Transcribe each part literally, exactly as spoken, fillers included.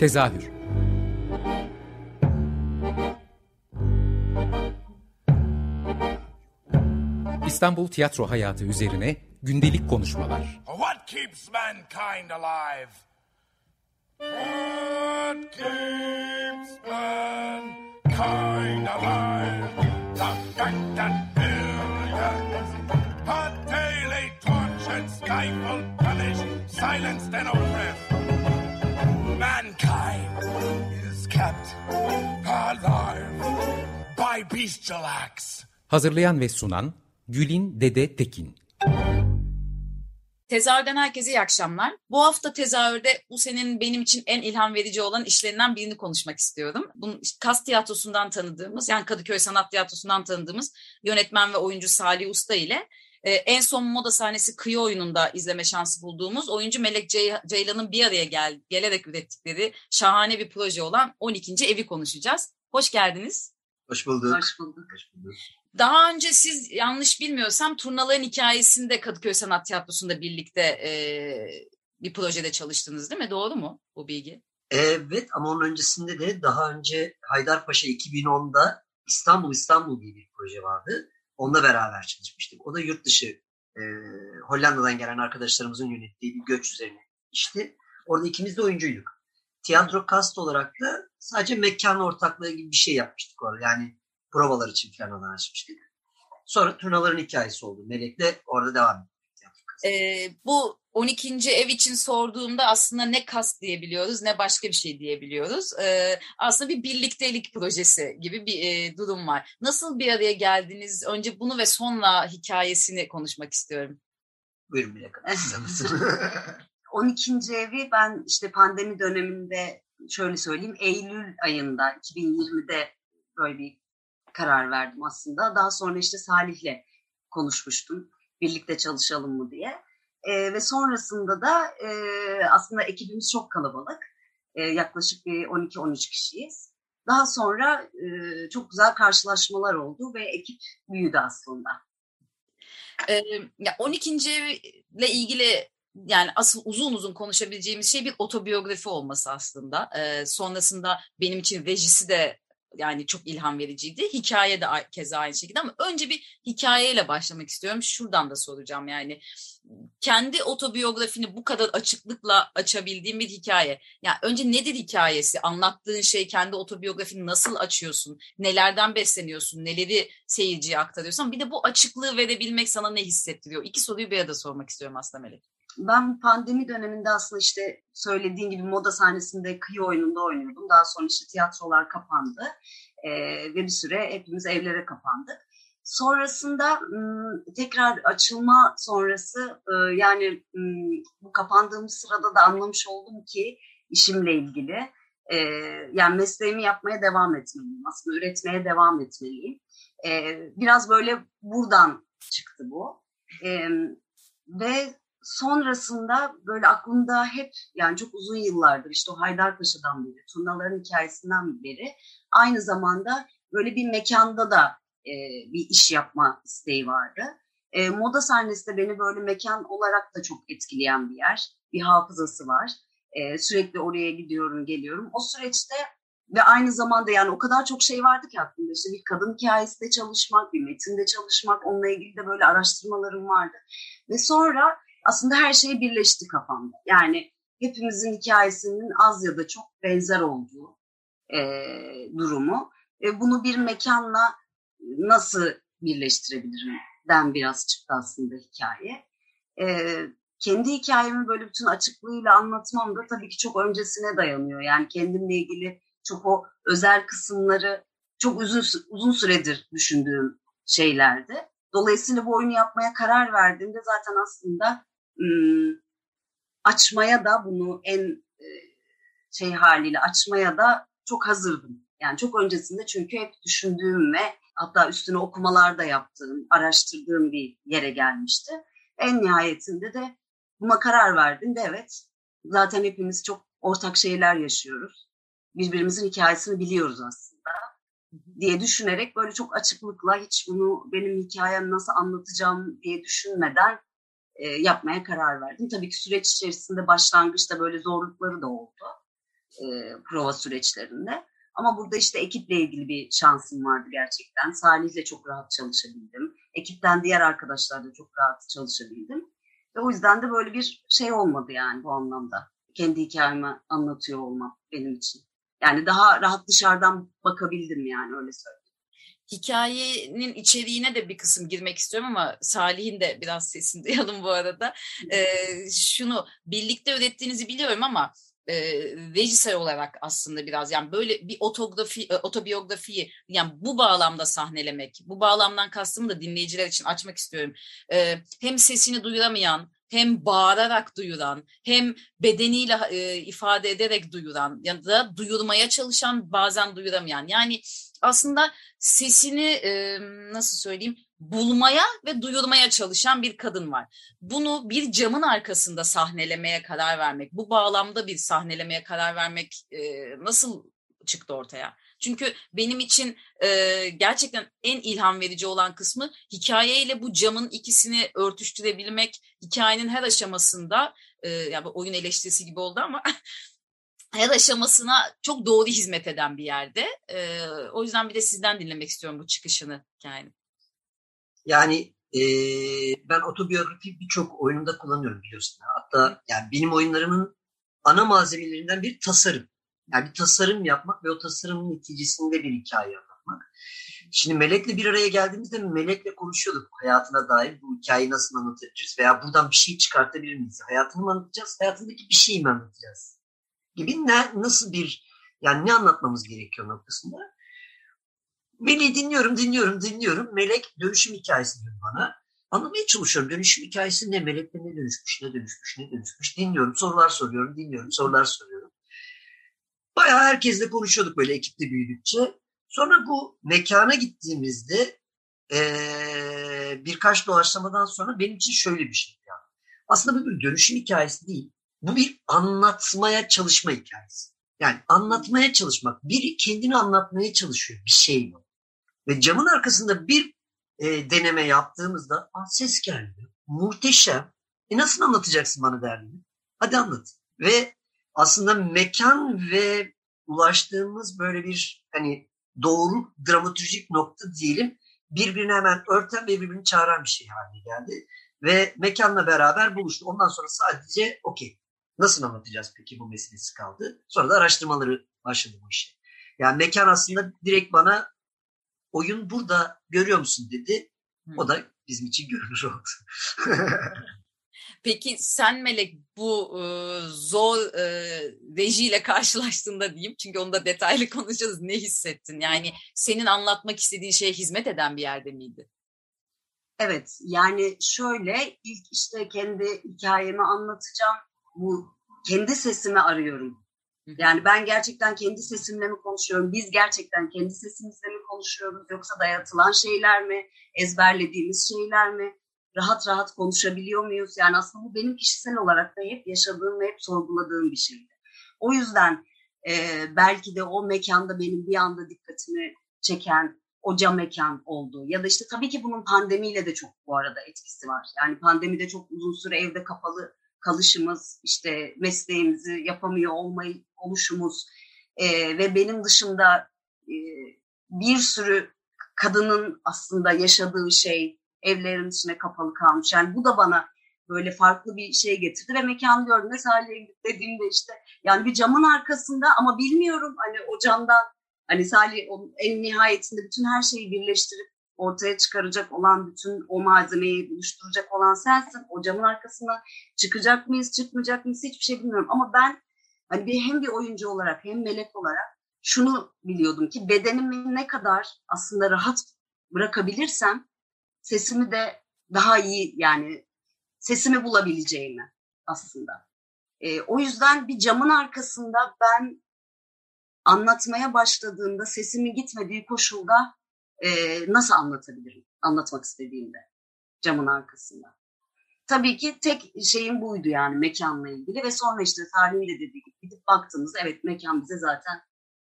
Tezahür. İstanbul tiyatro hayatı üzerine gündelik konuşmalar. What keeps mankind alive? What keeps mankind alive? The fact that billions are daily tortured, stifled, punished, silenced and oppressed. Mankind is kept alive by bestial acts. Hazırlayan ve sunan Gülin Dede Tekin. Tezahürden herkese iyi akşamlar. Bu hafta tezahürde bu senin benim için en ilham verici olan işlerinden birini konuşmak istiyorum. Bunun Kas Tiyatrosu'ndan tanıdığımız, yani Kadıköy Sanat Tiyatrosu'ndan tanıdığımız yönetmen ve oyuncu Salih Usta ile e, en son moda sahnesi Kıyı Oyununda izleme şansı bulduğumuz oyuncu Melek Ceylan'ın bir araya gel, gelerek ürettikleri şahane bir proje olan on ikinci. Evi konuşacağız. Hoş geldiniz. Hoş bulduk. Hoş bulduk. Hoş bulduk. Daha önce siz yanlış bilmiyorsam Turnaların hikayesinde Kadıköy Sanat Tiyatrosu'nda birlikte e, bir projede çalıştınız değil mi? Doğru mu bu bilgi? Evet, ama onun öncesinde de daha önce Haydarpaşa iki bin onda İstanbul İstanbul diye bir proje vardı. Onunla beraber çalışmıştık. O da yurt dışı e, Hollanda'dan gelen arkadaşlarımızın yönettiği bir göç üzerine işti. Orada ikimiz de oyuncuyduk. Tiyatro kast olarak da sadece mekan ortaklığı gibi bir şey yapmıştık orada. Yani provalar için falan açmıştık. Sonra Turnaların hikayesi oldu. Melek'le orada devam ettik. Ee, bu on ikinci ev için sorduğumda aslında ne kast diyebiliyoruz ne başka bir şey diyebiliyoruz. Ee, aslında bir birliktelik projesi gibi bir e, durum var. Nasıl bir araya geldiniz? Önce bunu ve sonra hikayesini konuşmak istiyorum. Buyurun Melek Hanım. on ikinci evi ben işte pandemi döneminde şöyle söyleyeyim. Eylül ayında iki bin yirmide böyle bir karar verdim aslında. Daha sonra işte Salih'le konuşmuştum. Birlikte çalışalım mı diye. E, ve sonrasında da e, aslında ekibimiz çok kalabalık. E, yaklaşık bir on iki on üç kişiyiz. Daha sonra e, çok güzel karşılaşmalar oldu ve ekip büyüdü aslında. E, ya on ikinci ile ilgili yani asıl uzun uzun konuşabileceğimiz şey bir otobiyografi olması aslında. E, sonrasında benim için rejisi de yani çok ilham vericiydi. Hikaye de keza aynı şekilde, ama önce bir hikayeyle başlamak istiyorum. Şuradan da soracağım, yani kendi otobiyografini bu kadar açıklıkla açabildiğin bir hikaye. Yani önce nedir hikayesi? Anlattığın şey, kendi otobiyografini nasıl açıyorsun? Nelerden besleniyorsun? Neleri seyirciye aktarıyorsun? Bir de bu açıklığı verebilmek sana ne hissettiriyor? İki soruyu bir arada sormak istiyorum aslında Melek. Ben pandemi döneminde aslında işte söylediğin gibi moda sahnesinde Kıyı Oyununda oynuyordum. Daha sonra işte tiyatrolar kapandı ee, ve bir süre hepimiz evlere kapandık. Sonrasında tekrar açılma sonrası yani bu kapandığımız sırada da anlamış oldum ki işimle ilgili yani mesleğimi yapmaya devam etmeliyim. Aslında üretmeye devam etmeliyim. Biraz böyle buradan çıktı bu. Ve sonrasında böyle aklımda hep yani çok uzun yıllardır işte o Haydarpaşa'dan beri, Turnaların hikayesinden beri aynı zamanda böyle bir mekanda da e, bir iş yapma isteği vardı. E, moda sahnesi de beni böyle mekan olarak da çok etkileyen bir yer. Bir hafızası var. E, sürekli oraya gidiyorum, geliyorum. O süreçte ve aynı zamanda yani o kadar çok şey vardı ki aklımda. İşte bir kadın hikayesinde çalışmak, bir metinde çalışmak, onunla ilgili de böyle araştırmalarım vardı. Ve sonra aslında her şey birleşti kafamda. Yani hepimizin hikayesinin az ya da çok benzer olduğu e, durumu. E, bunu bir mekanla nasıl birleştirebilirim den biraz çıktı aslında hikaye. E, kendi hikayemi böyle bütün açıklığıyla anlatmam da tabii ki çok öncesine dayanıyor. Yani kendimle ilgili çok o özel kısımları çok uzun, uzun süredir düşündüğüm şeylerdi. Dolayısıyla bu oyunu yapmaya karar verdiğimde zaten aslında ım, açmaya da bunu en e, şey haliyle açmaya da çok hazırdım. Yani çok öncesinde çünkü hep düşündüğüm ve hatta üstüne okumalar da yaptığım, araştırdığım bir yere gelmişti. En nihayetinde de buna karar verdiğimde evet zaten hepimiz çok ortak şeyler yaşıyoruz. Birbirimizin hikayesini biliyoruz aslında diye düşünerek böyle çok açıklıkla hiç bunu benim hikayem nasıl anlatacağım diye düşünmeden e, yapmaya karar verdim. Tabii ki süreç içerisinde başlangıçta böyle zorlukları da oldu. e, prova süreçlerinde. Ama burada işte ekiple ilgili bir şansım vardı gerçekten. Salih'le çok rahat çalışabildim. Ekipten diğer arkadaşlarla çok rahat çalışabildim. Ve o yüzden de böyle bir şey olmadı yani bu anlamda. Kendi hikayemi anlatıyor olmam benim için. Yani daha rahat dışarıdan bakabildim yani, öyle söyleyeyim. Hikayenin içeriğine de bir kısım girmek istiyorum ama Salih'in de biraz sesini duyalım bu arada. Ee, şunu birlikte ürettiğinizi biliyorum ama e, rejisör olarak aslında biraz yani böyle bir otografi, otobiyografiyi yani bu bağlamda sahnelemek, bu bağlamdan kastım da dinleyiciler için açmak istiyorum. Ee, hem sesini duyuramayan, hem bağırarak duyuran, hem bedeniyle e, ifade ederek duyuran ya da duyurmaya çalışan, bazen duyuramayan. Yani aslında sesini e, nasıl söyleyeyim bulmaya ve duyurmaya çalışan bir kadın var. Bunu bir camın arkasında sahnelemeye karar vermek, bu bağlamda bir sahnelemeye karar vermek e, nasıl çıktı ortaya? Çünkü benim için e, gerçekten en ilham verici olan kısmı hikayeyle bu camın ikisini örtüştürebilmek, hikayenin her aşamasında, e, ya bu oyun eleştirisi gibi oldu ama her aşamasına çok doğru hizmet eden bir yerde. E, o yüzden bir de sizden dinlemek istiyorum bu çıkışını hikayenin. Yani e, ben otobiyografi birçok oyunumda kullanıyorum biliyorsun. Hatta yani benim oyunlarımın ana malzemelerinden bir tasarım. Yani bir tasarım yapmak ve o tasarımın neticesinde bir hikaye anlatmak. Şimdi Melek'le bir araya geldiğimizde Melek'le konuşuyorduk. Hayatına dair bu hikayeyi nasıl anlatabiliriz veya buradan bir şey çıkartabilir miyiz? Hayatını mı anlatacağız, hayatındaki bir şeyi mi anlatacağız? Gibi ne, nasıl bir, yani ne anlatmamız gerekiyor noktasında. Melek'i dinliyorum, dinliyorum, dinliyorum. Melek dönüşüm hikayesi diyor bana. Anlamaya çalışıyorum. Dönüşüm hikayesi ne? Melek'le ne dönüşmüş, ne dönüşmüş, ne dönüşmüş? Dinliyorum, sorular soruyorum, dinliyorum, sorular soruyorum. Bayağı herkesle konuşuyorduk böyle ekipte büyüdükçe. Sonra bu mekana gittiğimizde ee, birkaç doğaçlamadan sonra benim için şöyle bir şey. Yani. Aslında bu bir dönüşüm hikayesi değil. Bu bir anlatmaya çalışma hikayesi. Yani anlatmaya çalışmak. Biri kendini anlatmaya çalışıyor bir şeyle. Ve camın arkasında bir e, deneme yaptığımızda ses geldi. Muhteşem. E nasıl anlatacaksın bana derdini? Hadi anlat. Ve aslında mekan ve ulaştığımız böyle bir hani doğru dramatürjik nokta diyelim, birbirini hemen örten ve birbirini çağıran bir şey haline geldi. Ve mekanla beraber buluştu. Ondan sonra sadece okey, nasıl anlatacağız peki bu meselesi kaldı. Sonra da araştırmaları başladı bu işe. Yani mekan aslında direkt bana oyun burada görüyor musun dedi. O da bizim için görünür oldu. Peki sen Melek bu e, zor e, rejiyle karşılaştığında diyeyim, çünkü onu da detaylı konuşacağız, ne hissettin? Yani senin anlatmak istediğin şeye hizmet eden bir yerde miydi? Evet, yani şöyle, ilk işte kendi hikayemi anlatacağım, bu kendi sesimi arıyorum. Yani ben gerçekten kendi sesimle mi konuşuyorum, biz gerçekten kendi sesimizle mi konuşuyoruz, yoksa dayatılan şeyler mi, ezberlediğimiz şeyler mi? Rahat rahat konuşabiliyor muyuz? Yani aslında bu benim kişisel olarak da hep yaşadığım ve hep sorguladığım bir şeydi. O yüzden e, belki de o mekanda benim bir anda dikkatimi çeken o cam mekan oldu. Ya da işte tabii ki bunun pandemiyle de çok bu arada etkisi var. Yani pandemide çok uzun süre evde kapalı kalışımız, işte mesleğimizi yapamıyor olmayı, oluşumuz e, ve benim dışımda e, bir sürü kadının aslında yaşadığı şey, evlerin içine kapalı kalmış. Yani bu da bana böyle farklı bir şey getirdi ve mekanı gördüğümde, Salih'e gidip dediğimde işte yani bir camın arkasında ama bilmiyorum hani o camdan hani Salih en nihayetinde bütün her şeyi birleştirip ortaya çıkaracak olan, bütün o malzemeyi buluşturacak olan sensin. O camın arkasına çıkacak mıyız, çıkmayacak mıyız, hiçbir şey bilmiyorum ama ben hani bir, hem bir oyuncu olarak hem Melek olarak şunu biliyordum ki bedenimi ne kadar aslında rahat bırakabilirsem sesimi de daha iyi, yani sesimi bulabileceğimi aslında. E, o yüzden bir camın arkasında ben anlatmaya başladığımda sesimin gitmediği koşulda e, nasıl anlatabilirim? Anlatmak istediğimde camın arkasında. Tabii ki tek şeyim buydu yani mekanla ilgili ve sonra işte Salim'in de dediği gibi gidip baktığımızda evet mekan bize zaten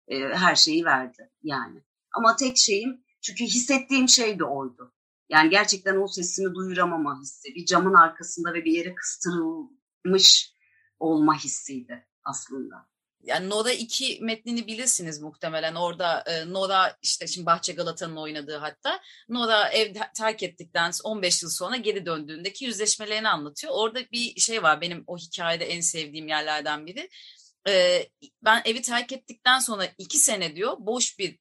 e, her şeyi verdi yani. Ama tek şeyim, çünkü hissettiğim şey de oydu. Yani gerçekten o sesini duyuramama hissi, bir camın arkasında ve bir yere kıstırılmış olma hissiydi aslında. yani Nora iki metnini bilirsiniz muhtemelen. Orada e, Nora, işte şimdi Bahçe Galata'nın oynadığı hatta. Nora ev terk ettikten on beş yıl sonra geri döndüğündeki yüzleşmelerini anlatıyor. Orada bir şey var, benim o hikayede en sevdiğim yerlerden biri. E, ben evi terk ettikten sonra iki sene diyor boş bir,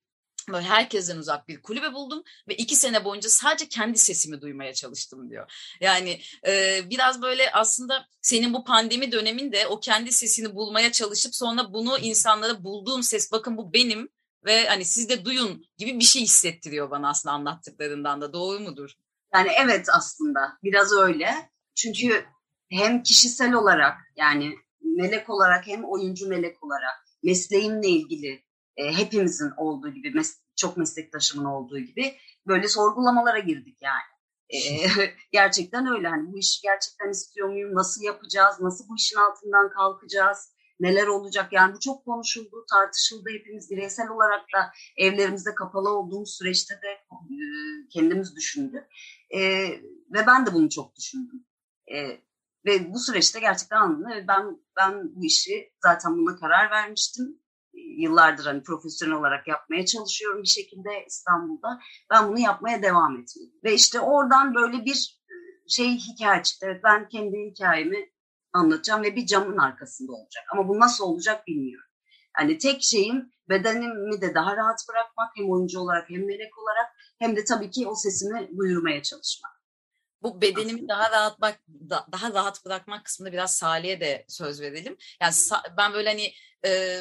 böyle herkesten uzak bir kulübe buldum ve iki sene boyunca sadece kendi sesimi duymaya çalıştım diyor. Yani e, biraz böyle aslında senin bu pandemi döneminde o kendi sesini bulmaya çalışıp sonra bunu insanlara, bulduğum ses bakın bu benim ve hani siz de duyun gibi bir şey hissettiriyor bana aslında anlattıklarından da. Doğru mudur? Yani evet, aslında biraz öyle. Çünkü hem kişisel olarak, yani melek olarak, hem oyuncu melek olarak mesleğimle ilgili hepimizin olduğu gibi, çok meslektaşımın olduğu gibi böyle sorgulamalara girdik yani. E, gerçekten öyle, hani bu işi gerçekten istiyor muyum, nasıl yapacağız, nasıl bu işin altından kalkacağız, neler olacak, yani bu çok konuşuldu, tartışıldı. Hepimiz bireysel olarak da evlerimizde kapalı olduğumuz süreçte de e, kendimiz düşündük e, ve ben de bunu çok düşündüm. E, ve bu süreçte gerçekten anladım, ben, ben bu işi zaten buna karar vermiştim. Yıllardır hani profesyonel olarak yapmaya çalışıyorum bir şekilde İstanbul'da. Ben bunu yapmaya devam ettim. Ve işte oradan böyle bir şey, hikaye çıktı. Evet, ben kendi hikayemi anlatacağım ve bir camın arkasında olacak. Ama bu nasıl olacak bilmiyorum. Yani tek şeyim bedenimi de daha rahat bırakmak, hem oyuncu olarak hem melek olarak, hem de tabii ki o sesimi duyurmaya çalışmak. Bu bedenimi daha rahat bak, daha rahat bırakmak kısmında biraz Salih'e de söz verelim. Yani ben böyle hani e,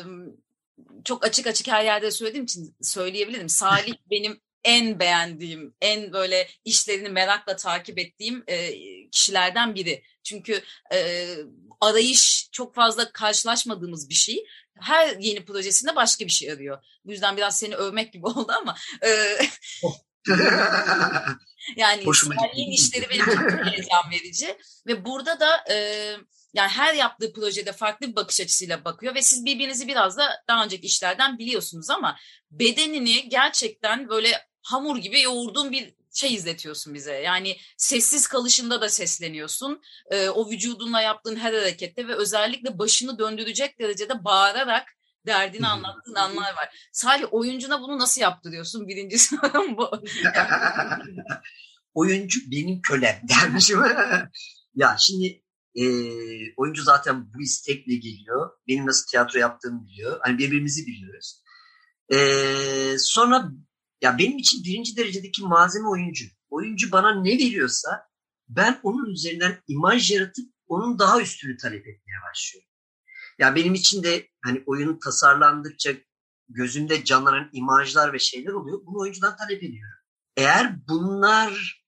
çok açık açık her yerde söylediğim için söyleyebilirim. Salih benim en beğendiğim, en böyle işlerini merakla takip ettiğim e, kişilerden biri. Çünkü e, arayış çok fazla karşılaşmadığımız bir şey. Her yeni projesinde başka bir şey arıyor. Bu yüzden biraz seni övmek gibi oldu ama... E, yani Salih'in işleri benim çok heyecan verici ve burada da e, yani her yaptığı projede farklı bir bakış açısıyla bakıyor ve siz birbirinizi biraz da daha önceki işlerden biliyorsunuz ama bedenini gerçekten böyle hamur gibi yoğurduğun bir şey izletiyorsun bize. Yani sessiz kalışında da sesleniyorsun, e, o vücudunla yaptığın her harekette ve özellikle başını döndürecek derecede bağırarak derdini anlattığın anlar var. Salih, oyuncuna bunu nasıl yaptırıyorsun? Birincisi bu. Oyuncu benim kölem dermişim. Ya şimdi e, oyuncu zaten bu istekle geliyor. Benim nasıl tiyatro yaptığımı biliyor. Hani birbirimizi biliyoruz. E, sonra ya benim için birinci derecedeki malzeme oyuncu. Oyuncu bana ne veriyorsa ben onun üzerinden imaj yaratıp onun daha üstünü talep etmeye başlıyorum. Ya benim için de hani oyun tasarlandıkça gözümde canlanan imajlar ve şeyler oluyor. Bunu oyuncudan talep ediyorum. Eğer bunlar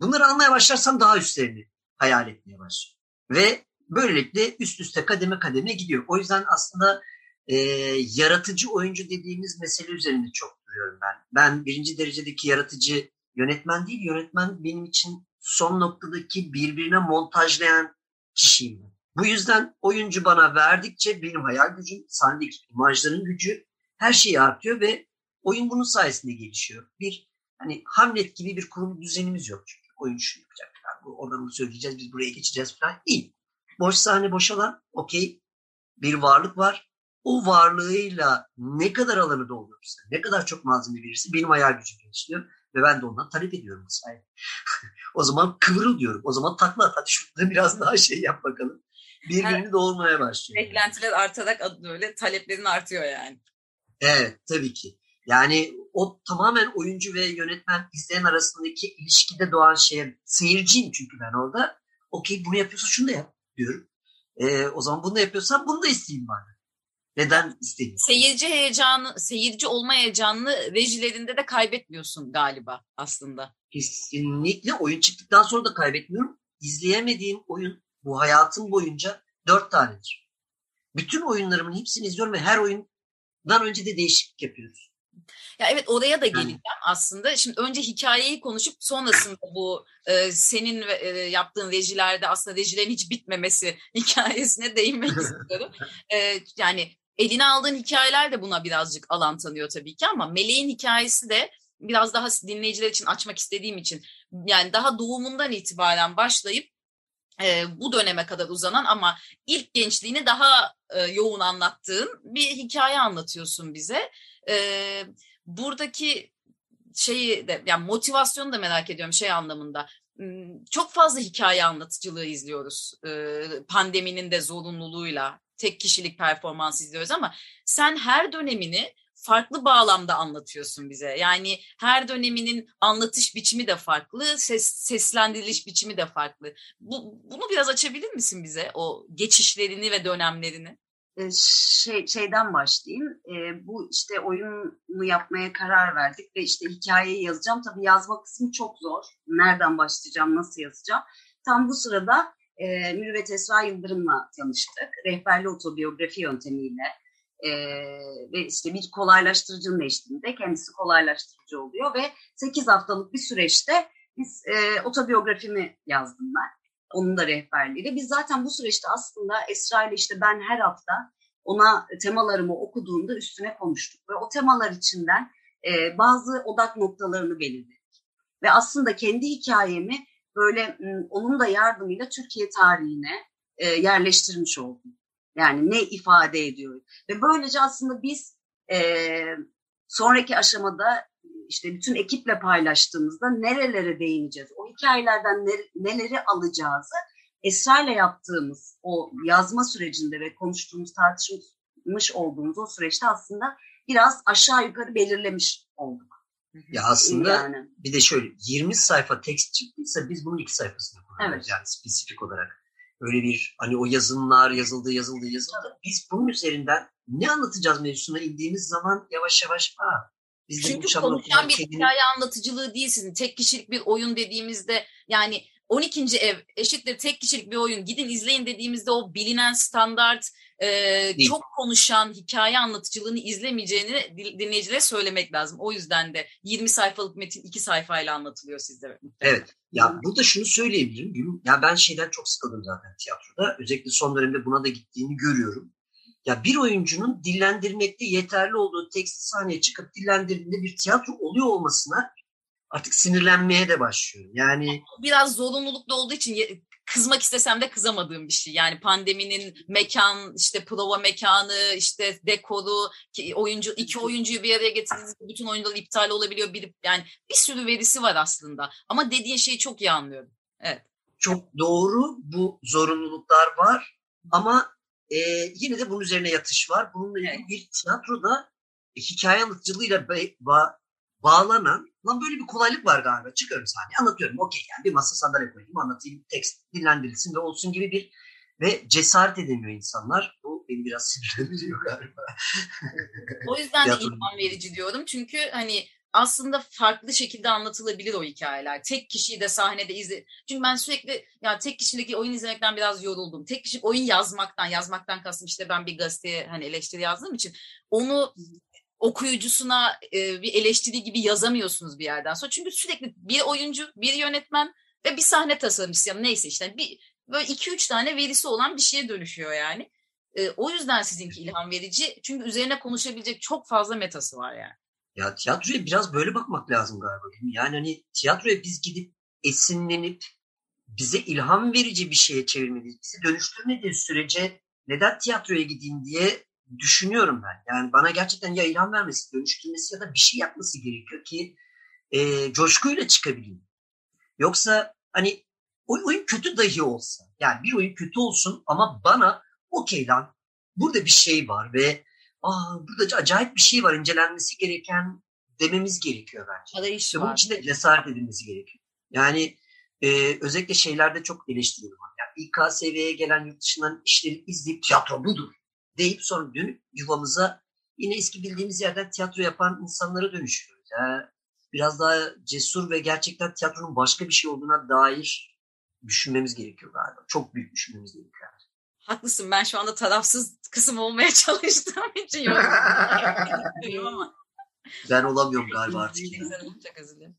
bunları almaya başlarsam daha üstlerini hayal etmeye başlıyorum. Ve böylelikle üst üste kademe kademe gidiyor. O yüzden aslında e, yaratıcı oyuncu dediğimiz mesele üzerinde çok duruyorum ben. Ben birinci derecedeki yaratıcı yönetmen değil, yönetmen benim için son noktadaki birbirine montajlayan kişiyim ben. Bu yüzden oyuncu bana verdikçe benim hayal gücüm, sahnedeki imajların gücü, her şey artıyor ve oyun bunun sayesinde gelişiyor. Bir hani Hamlet gibi bir kurulu düzenimiz yok çünkü. Oyun şunu yapacak, yani oradan bunu söyleyeceğiz, biz buraya geçeceğiz falan değil. Boş sahne, boş alan, okey, bir varlık var. O varlığıyla ne kadar alanı doldurursa, ne kadar çok malzeme verirse benim hayal gücüm gelişiyor. Ve ben de ondan talep ediyorum bu sayede. O zaman kıvrıl diyorum, o zaman takla at, hadi şurada biraz daha şey yap bakalım. Birbirini doğurmaya başlıyor. Beklentiler artarak böyle taleplerin artıyor yani. Evet, tabii ki. Yani o tamamen oyuncu ve yönetmen, izleyen arasındaki ilişkide doğan şeye, seyirciyim çünkü ben orada. Okey, bunu yapıyorsa şunu da yap diyorum. Ee, o zaman bunu da yapıyorsan bunu da isteyeyim bana. Neden isteyeyim? Seyirci heyecanı, seyirci olma heyecanını rejilerinde de kaybetmiyorsun galiba aslında. Kesinlikle, oyun çıktıktan sonra da kaybetmiyorum. İzleyemediğim oyun bu hayatım boyunca dört tanedir. Bütün oyunlarımın hepsini izliyorum ve her oyundan önce de değişiklik yapıyoruz. Ya evet, oraya da geleceğim aslında. Şimdi önce hikayeyi konuşup sonrasında bu e, senin e, yaptığın rejilerde aslında rejilerin hiç bitmemesi hikayesine değinmek istiyorum. E, yani eline aldığın hikayeler de buna birazcık alan tanıyor tabii ki ama Meleğin hikayesi de biraz daha dinleyiciler için açmak istediğim için yani daha doğumundan itibaren başlayıp E, bu döneme kadar uzanan ama ilk gençliğini daha e, yoğun anlattığın bir hikaye anlatıyorsun bize. E, buradaki şeyi de, yani motivasyonu da merak ediyorum şey anlamında. Çok fazla hikaye anlatıcılığı izliyoruz e, pandeminin de zorunluluğuyla. Tek kişilik performans izliyoruz ama sen her dönemini farklı bağlamda anlatıyorsun bize. Yani her döneminin anlatış biçimi de farklı, ses, seslendiriliş biçimi de farklı. Bu, bunu biraz açabilir misin bize, o geçişlerini ve dönemlerini? Şey, şeyden başlayayım. E, bu işte oyunu yapmaya karar verdik ve işte hikayeyi yazacağım. Tabii yazma kısmı çok zor. Nereden başlayacağım, nasıl yazacağım? Tam bu sırada e, Mürüvvet Esra Yıldırım'la tanıştık. Rehberli otobiyografi yöntemiyle. Ee, ve işte bir kolaylaştırıcının eşliğinde kendisi kolaylaştırıcı oluyor ve sekiz haftalık bir süreçte biz e, otobiyografimi yazdım ben. Onun da rehberliğiyle. Biz zaten bu süreçte aslında Esra ile işte ben her hafta ona temalarımı okuduğumda üstüne konuştuk ve o temalar içinden e, bazı odak noktalarını belirledik. Ve aslında kendi hikayemi böyle onun da yardımıyla Türkiye tarihine e, yerleştirmiş oldum. Yani ne ifade ediyor. Ve böylece aslında biz e, sonraki aşamada işte bütün ekiple paylaştığımızda nerelere değineceğiz, o hikayelerden neleri alacağızı Esra'yla yaptığımız o yazma sürecinde ve konuştuğumuz, tartışmış olduğumuz o süreçte aslında biraz aşağı yukarı belirlemiş olduk. Ya aslında yani. Bir de şöyle yirmi sayfa tekst çıktıysa biz bunun iki sayfasını kullanıyoruz. Evet. Yani spesifik olarak. Öyle bir hani o yazımlar yazıldı yazıldı yazıldı. Biz bunun üzerinden ne anlatacağız mevzusuna indiğimiz zaman yavaş yavaş ha. Çünkü konuşan bir kendini... hikaye anlatıcılığı değilsin. Tek kişilik bir oyun dediğimizde yani on ikinci ev eşittir tek kişilik bir oyun. Gidin izleyin dediğimizde o bilinen standart e, çok konuşan hikaye anlatıcılığını izlemeyeceğini dinleyicilere söylemek lazım. O yüzden de yirmi sayfalık metin iki sayfayla anlatılıyor sizlere. Evet. Ya burada şunu söyleyebilirim. Ya ben şeyden çok sıkıldım zaten tiyatroda. Özellikle son dönemde buna da gittiğini görüyorum. Ya bir oyuncunun dillendirmekte yeterli olduğu teksti sahneye çıkıp dillendirdiğinde bir tiyatro oluyor olmasına artık sinirlenmeye de başlıyorum. Yani biraz zorunluluklu olduğu için kızmak istesem de kızamadığım bir şey. Yani pandeminin mekan, işte prova mekanı, işte dekoru, oyuncu, iki oyuncuyu bir araya getirdiğinizde bütün oyunlar iptal olabiliyor. Bir, yani bir sürü verisi var aslında. Ama dediğin şeyi çok iyi anlıyorum. Evet. Çok doğru. Bu zorunluluklar var. Ama e, yine de bunun üzerine yatış var. Bununla ilgili evet. Bir tiyatroda hikaye anlatıcılığıyla bağ, bağlanan lan böyle bir kolaylık var galiba. Çıkıyorum sahneye anlatıyorum. Okey yani bir masa sandalye koyayım anlatayım. Tekst dinlendirilsin ve olsun gibi bir ve cesaret edemiyor insanlar. Bu beni biraz sinirlendiriyor galiba. O yüzden de ilham verici diyorum. Çünkü hani aslında farklı şekilde anlatılabilir o hikayeler. Tek kişiyi de sahnede izle. Çünkü ben sürekli ya tek kişilik oyun izlemekten biraz yoruldum. Tek kişilik oyun yazmaktan. Yazmaktan kastım işte ben bir gazeteye hani eleştiri yazdığım için onu okuyucusuna e, bir eleştiri gibi yazamıyorsunuz bir yerden sonra. Çünkü sürekli bir oyuncu, bir yönetmen ve bir sahne tasarımcısı yani neyse işte bir böyle iki üç tane verisi olan bir şeye dönüşüyor yani. E, o yüzden sizinki ilham verici. Çünkü üzerine konuşabilecek çok fazla metası var yani. Ya tiyatroya biraz böyle bakmak lazım galiba. Yani hani tiyatroya biz gidip esinlenip bize ilham verici bir şeye çevirmeliyiz. Bizi dönüştürmediği sürece neden tiyatroya gideyim diye düşünüyorum ben. Yani bana gerçekten ya ilham vermesi, dönüştürmesi ya da bir şey yapması gerekiyor ki e, coşkuyla çıkabileyim. Yoksa hani oyun kötü dahi olsa, yani bir oyun kötü olsun ama bana okey lan burada bir şey var ve aa burada acayip bir şey var incelenmesi gereken dememiz gerekiyor bence. İşte bunun için de cesaret edilmesi gerekiyor. Yani e, özellikle şeylerde çok eleştiriyorum. Yani İ K S V'ye gelen yurt dışından işleri izleyip tiyatro budur deyip sonra dönüp yuvamıza yine eski bildiğimiz yerden tiyatro yapan insanlara dönüşüyoruz. Yani biraz daha cesur ve gerçekten tiyatronun başka bir şey olduğuna dair düşünmemiz gerekiyor galiba. Çok büyük düşünmemiz gerekiyor. Haklısın. Ben şu anda tarafsız kısım olmaya çalıştığım için yorumluyorum ama. Ben olamıyorum galiba artık. Çok özür dilerim.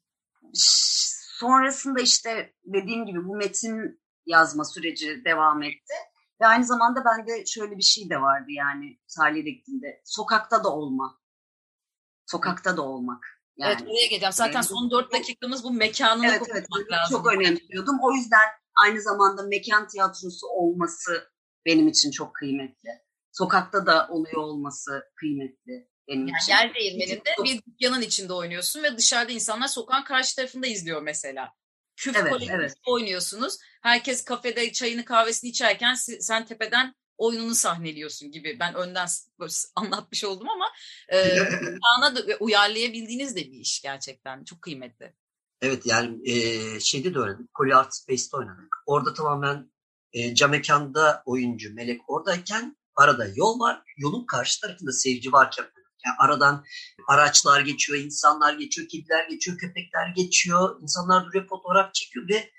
Sonrasında işte dediğim gibi bu metin yazma süreci devam etti. Ve aynı zamanda bende şöyle bir şey de vardı yani Salih'e gittiğimde. Sokakta da olma. Sokakta da olmak. Yani. Evet, oraya geleceğim. Zaten evet. Son dört dakikamız bu mekanını evet, evet, lazım. Çok önemliyordum. O yüzden aynı zamanda mekan tiyatrosu olması benim için çok kıymetli. Sokakta da oluyor olması kıymetli benim yani için. Yer değirmeninde bir dükkanın içinde oynuyorsun ve dışarıda insanlar sokağın karşı tarafında izliyor mesela. Küf evet, Kolektif evet. Oynuyorsunuz. Herkes kafede çayını kahvesini içerken sen tepeden oyununu sahneliyorsun gibi. Ben önden anlatmış oldum ama e, ana da uyarlayabildiğiniz de bir iş gerçekten. Çok kıymetli. Evet yani e, şeyde de öğrendik. Polyart Space'te oynadık. Orada tamamen e, Camekan'da oyuncu Melek oradayken arada yol var. Yolun karşı tarafında seyirci varken yani aradan araçlar geçiyor, insanlar geçiyor, kediler geçiyor, köpekler geçiyor. İnsanlar duruyor, fotoğraf çekiyor ve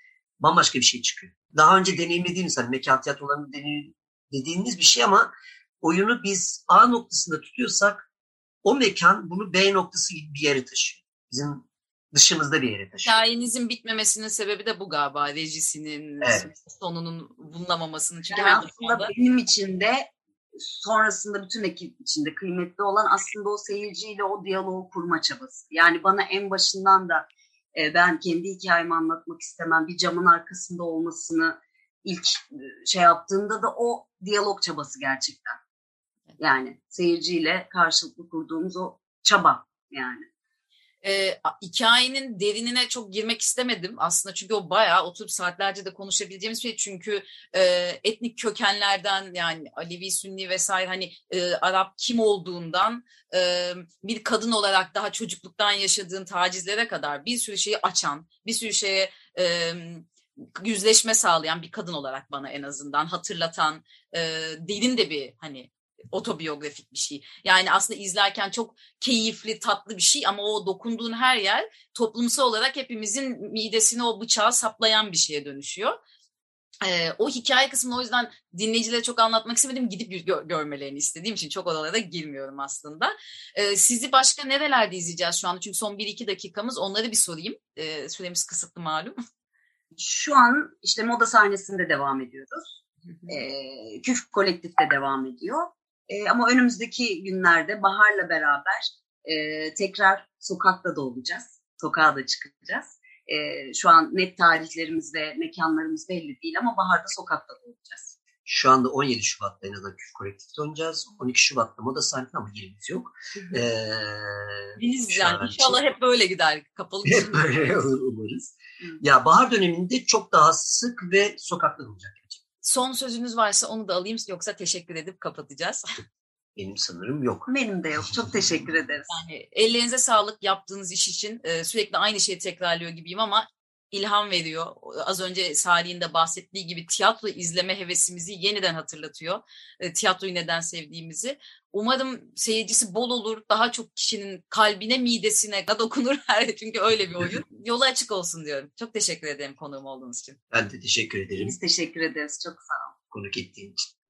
bambaşka bir şey çıkıyor. Daha önce deneyimlediğimiz hani mekan tiyatrolarını deneyim dediğiniz bir şey ama oyunu biz A noktasında tutuyorsak o mekan bunu B noktası gibi bir yere taşıyor. Bizim dışımızda bir yere taşıyor. Hikayenizin bitmemesinin sebebi de bu galiba. Rejisinin evet. Sonunun bulunamamasının. Çünkü yani aslında anda... benim için de sonrasında bütün ekip içinde kıymetli olan aslında o seyirciyle o diyaloğu kurma çabası. Yani bana en başından da e, ben kendi hikayemi anlatmak istemem. Bir camın arkasında olmasını ilk şey yaptığında da o diyalog çabası gerçekten. Yani seyirciyle karşılıklı kurduğumuz o çaba yani. E, hikayenin derinine çok girmek istemedim aslında çünkü o bayağı oturup saatlerce de konuşabileceğimiz şey çünkü e, etnik kökenlerden yani Alevi, Sünni vesaire hani e, Arap kim olduğundan e, bir kadın olarak daha çocukluktan yaşadığın tacizlere kadar bir sürü şeyi açan, bir sürü şeye e, yüzleşme sağlayan bir kadın olarak bana en azından hatırlatan e, derin de bir hani otobiyografik bir şey. Yani aslında izlerken çok keyifli, tatlı bir şey ama o dokunduğun her yer toplumsal olarak hepimizin midesine o bıçağı saplayan bir şeye dönüşüyor. Ee, o hikaye kısmını o yüzden dinleyicilere çok anlatmak istemedim. Gidip gör- görmelerini istediğim için çok oralara da girmiyorum aslında. Ee, sizi başka nerelerde izleyeceğiz şu anda? Çünkü son bir iki dakikamız onları bir sorayım. Ee, süremiz kısıtlı malum. Şu an işte moda sahnesinde devam ediyoruz. Ee, Küf Kolektif de devam ediyor. E, ama önümüzdeki günlerde Bahar'la beraber e, tekrar sokakta da olacağız. Sokağa da çıkacağız. E, şu an net tarihlerimiz ve mekanlarımız belli değil ama Bahar'da sokakta da olacağız. Şu anda on yedi Şubat'ta en azından Küf Kolektif'te olacağız. on iki Şubat'ta moda sahnesi ama yerimiz yok. E, Biz yani inşallah hep böyle gider. Kapalı hep böyle olur umarız. Ya bahar döneminde çok daha sık ve sokakta olacak. Son sözünüz varsa onu da alayım yoksa teşekkür edip kapatacağız. Benim sanırım yok. Benim de yok. Çok teşekkür ederiz. Yani ellerinize sağlık yaptığınız iş için. Ee, sürekli aynı şeyi tekrarlıyor gibiyim ama ilham veriyor. Az önce Salih'in de bahsettiği gibi tiyatro izleme hevesimizi yeniden hatırlatıyor. E, tiyatroyu neden sevdiğimizi. Umarım seyircisi bol olur. Daha çok kişinin kalbine, midesine dokunur. Çünkü öyle bir oyun. Yolu açık olsun diyorum. Çok teşekkür ederim konuğum olduğunuz için. Ben de teşekkür ederim. Biz teşekkür ederiz. Çok sağ olun. Konuk ettiğin için.